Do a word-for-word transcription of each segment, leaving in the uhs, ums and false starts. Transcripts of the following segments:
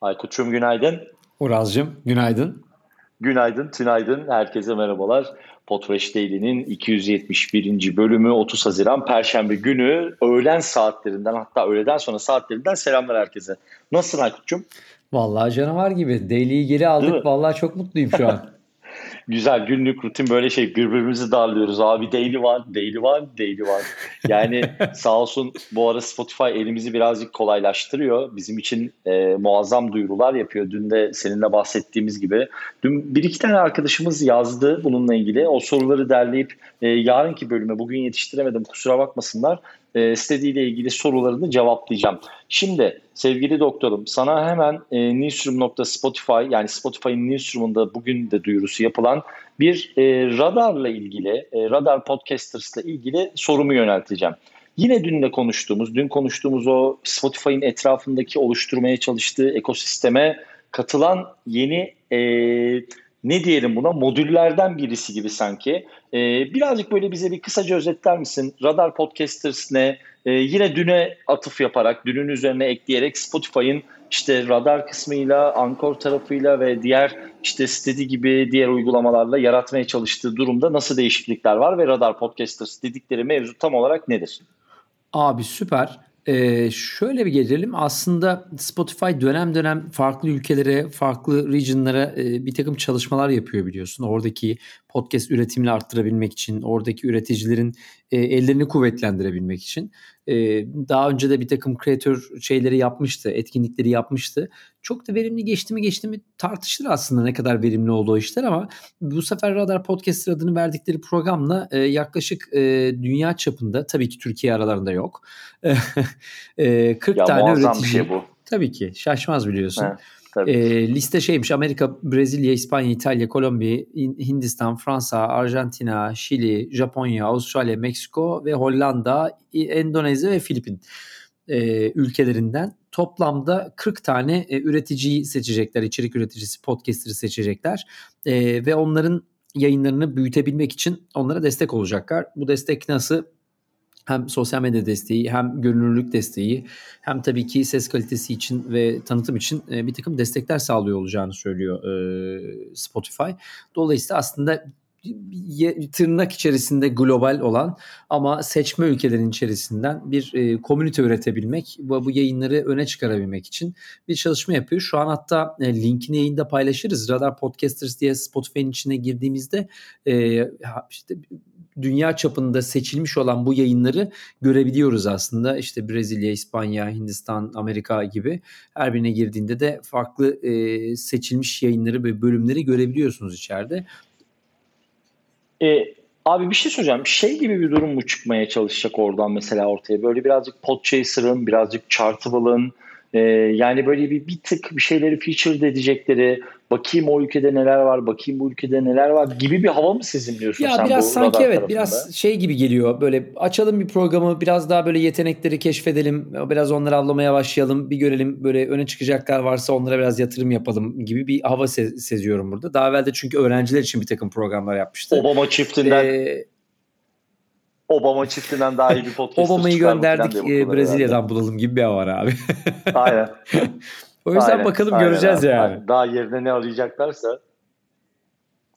Aykut'cum günaydın. Uraz'cığım günaydın. Günaydın, tünaydın. Herkese merhabalar. Potreş Değli'nin iki yüz yetmiş birinci bölümü otuz Haziran Perşembe günü öğlen saatlerinden, hatta öğleden sonra saatlerinden selamlar herkese. Nasılsın Aykut'cum? Vallahi canavar gibi. Değli'yi geri aldık. Vallahi çok mutluyum şu an. Güzel, günlük rutin böyle şey, birbirimizi darlıyoruz. Abi Değli var, Değli var, Değli var. Yani sağ olsun bu ara Spotify elimizi birazcık kolaylaştırıyor. Bizim için e, muazzam duyurular yapıyor. Dün de seninle bahsettiğimiz gibi. Dün bir iki tane arkadaşımız yazdı bununla ilgili. O soruları derleyip e, yarınki bölüme, bugün yetiştiremedim kusura bakmasınlar, E, istediğiyle ilgili sorularını cevaplayacağım. Şimdi sevgili doktorum, sana hemen e, newsroom.spotify, yani Spotify'ın newsroom'unda bugün de duyurusu yapılan bir e, radarla ilgili, e, Radar Podcasters'la ilgili sorumu yönelteceğim. Yine dün de konuştuğumuz, dün konuştuğumuz o Spotify'ın etrafındaki oluşturmaya çalıştığı ekosisteme katılan yeni e, ne diyelim buna, modüllerden birisi gibi sanki. Ee, birazcık böyle bize bir kısaca özetler misin? Radar Podcasters ne? Ee, yine düne atıf yaparak, dünün üzerine ekleyerek Spotify'ın işte radar kısmıyla, Anchor tarafıyla ve diğer işte Steady gibi diğer uygulamalarla yaratmaya çalıştığı durumda nasıl değişiklikler var ve Radar Podcasters dedikleri mevzu tam olarak nedir? Abi süper. Ee, şöyle bir gelelim. Aslında Spotify dönem dönem farklı ülkelere, farklı regionlara e, bir takım çalışmalar yapıyor biliyorsun. Oradaki podcast üretimini arttırabilmek için, oradaki üreticilerin e, ellerini kuvvetlendirebilmek için. E, daha önce de bir takım kreatör şeyleri yapmıştı, etkinlikleri yapmıştı. Çok da verimli geçti mi geçti mi tartışılır aslında ne kadar verimli olduğu işler, ama bu sefer Radar Podcast adını verdikleri programla e, yaklaşık e, dünya çapında, tabii ki Türkiye aralarında yok, e, kırk ya tane üretici. Ya muazzam bir şey bu. Tabii ki şaşmaz biliyorsun. He. E, liste şeymiş: Amerika, Brezilya, İspanya, İtalya, Kolombiya, Hindistan, Fransa, Arjantina, Şili, Japonya, Avustralya, Meksiko ve Hollanda, Endonezya ve Filipin e, ülkelerinden toplamda kırk tane e, üreticiyi seçecekler, içerik üreticisi, podcaster'ı seçecekler e, ve onların yayınlarını büyütebilmek için onlara destek olacaklar. Bu destek nasıl? Hem sosyal medya desteği, hem görünürlük desteği, hem tabii ki ses kalitesi için ve tanıtım için bir takım destekler sağlıyor olacağını söylüyor Spotify. Dolayısıyla aslında tırnak içerisinde global olan ama seçme ülkelerin içerisinden bir e, komünite üretebilmek ve bu yayınları öne çıkarabilmek için bir çalışma yapıyor. Şu an hatta e, linkini yayında paylaşırız. Radar Podcasters diye Spotify'ın içine girdiğimizde e, işte dünya çapında seçilmiş olan bu yayınları görebiliyoruz aslında. İşte Brezilya, İspanya, Hindistan, Amerika gibi her birine girdiğinde de farklı e, seçilmiş yayınları ve bölümleri görebiliyorsunuz içeride. E, abi bir şey soracağım. Şey gibi bir durum mu çıkmaya çalışacak oradan mesela ortaya? Böyle birazcık Podchaser'ın, birazcık Chartable'ın e, yani böyle bir, bir tık bir şeyleri feature edecekleri, bakayım o ülkede neler var, bakayım bu ülkede neler var gibi bir hava mı sezinliyorsun ya sen? Ya biraz sanki evet tarafında? Biraz şey gibi geliyor, böyle açalım bir programı, biraz daha böyle yetenekleri keşfedelim, biraz onları avlamaya başlayalım, bir görelim böyle öne çıkacaklar varsa onlara biraz yatırım yapalım gibi bir hava se- seziyorum burada. Daha evvel de çünkü öğrenciler için bir takım programlar yapmıştı. Obama çiftinden... Ee, Obama çiftinden daha iyi bir podcast. Obama'yı gönderdik e, Brezilya'dan herhalde. Bulalım gibi bir hava var abi. Aynen. O yüzden aynen, bakalım aynen, göreceğiz aynen. Yani. Daha yerine ne arayacaklarsa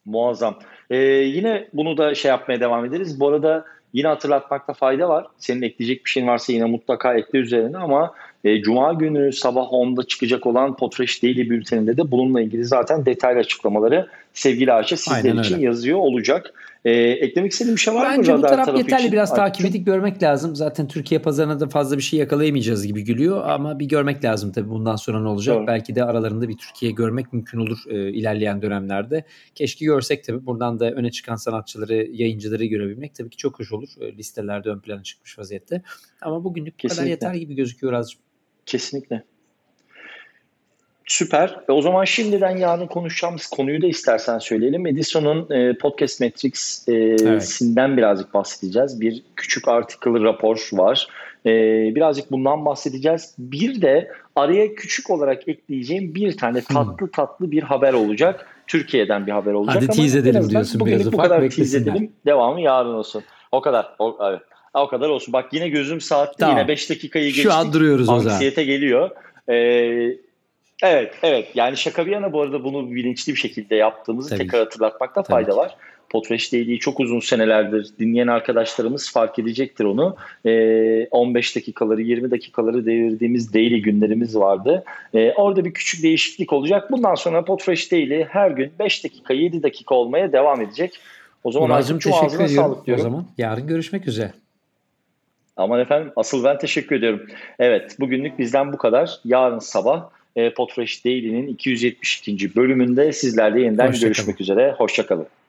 muazzam. Ee, yine bunu da şey yapmaya devam ederiz. Bu arada yine hatırlatmakta fayda var. Senin ekleyecek bir şeyin varsa yine mutlaka ekle üzerine, ama e, Cuma günü sabah onda çıkacak olan Potreş Değli bülteninde de bununla ilgili zaten detaylı açıklamaları sevgili Ayşe sizler aynen için öyle yazıyor olacak. Ee, eklemek istediğim bir şey var mı? Bence bu taraf yeterli için. Biraz takip edip görmek lazım. Zaten Türkiye pazarına da fazla bir şey yakalayamayacağız gibi gülüyor, ama bir görmek lazım tabii bundan sonra ne olacak. Doğru. Belki de aralarında bir Türkiye görmek mümkün olur e, ilerleyen dönemlerde. Keşke görsek tabii. Buradan da öne çıkan sanatçıları, yayıncıları görebilmek tabii ki çok hoş olur. E, listelerde ön plana çıkmış vaziyette. Ama bugünlük kesinlikle kadar yeter gibi gözüküyor azıcık. Kesinlikle. Süper. E o zaman şimdiden yarın konuşacağımız konuyu da istersen söyleyelim. Edison'un e, Podcast Matrix'inden evet. birazcık bahsedeceğiz. Bir küçük article rapor var. E, birazcık bundan bahsedeceğiz. Bir de araya küçük olarak ekleyeceğim bir tane tatlı hmm. tatlı bir haber olacak. Türkiye'den bir haber olacak. Hadi ama tease edelim diyorsun. Bugünlük bu kadar tease edelim. Devamı yarın olsun. O kadar. O, evet. O kadar olsun. Bak yine gözüm saatte. Tamam. Yine beş dakikayı geçtik. Şu an duruyoruz o zaman. Anksiyete geliyor. Evet. Evet, evet. Yani şaka bir yana bu arada bunu bilinçli bir şekilde yaptığımızı Tabii. tekrar hatırlatmakta Tabii. fayda var. Potreş Değli'yi çok uzun senelerdir dinleyen arkadaşlarımız fark edecektir onu. E, on beş dakikaları, yirmi dakikaları devirdiğimiz Değli günlerimiz vardı. E, orada bir küçük değişiklik olacak. Bundan sonra Potreş Değli her gün beş dakika, yedi dakika olmaya devam edecek. O zaman Murat'cığım teşekkür ediyorum. O zaman yarın görüşmek üzere. Aman efendim, asıl ben teşekkür ediyorum. Evet, bugünlük bizden bu kadar. Yarın sabah Potreş Değli'nin iki yüz yetmiş ikinci bölümünde sizlerle yeniden Hoşça görüşmek kalın. üzere. Hoşça kalın.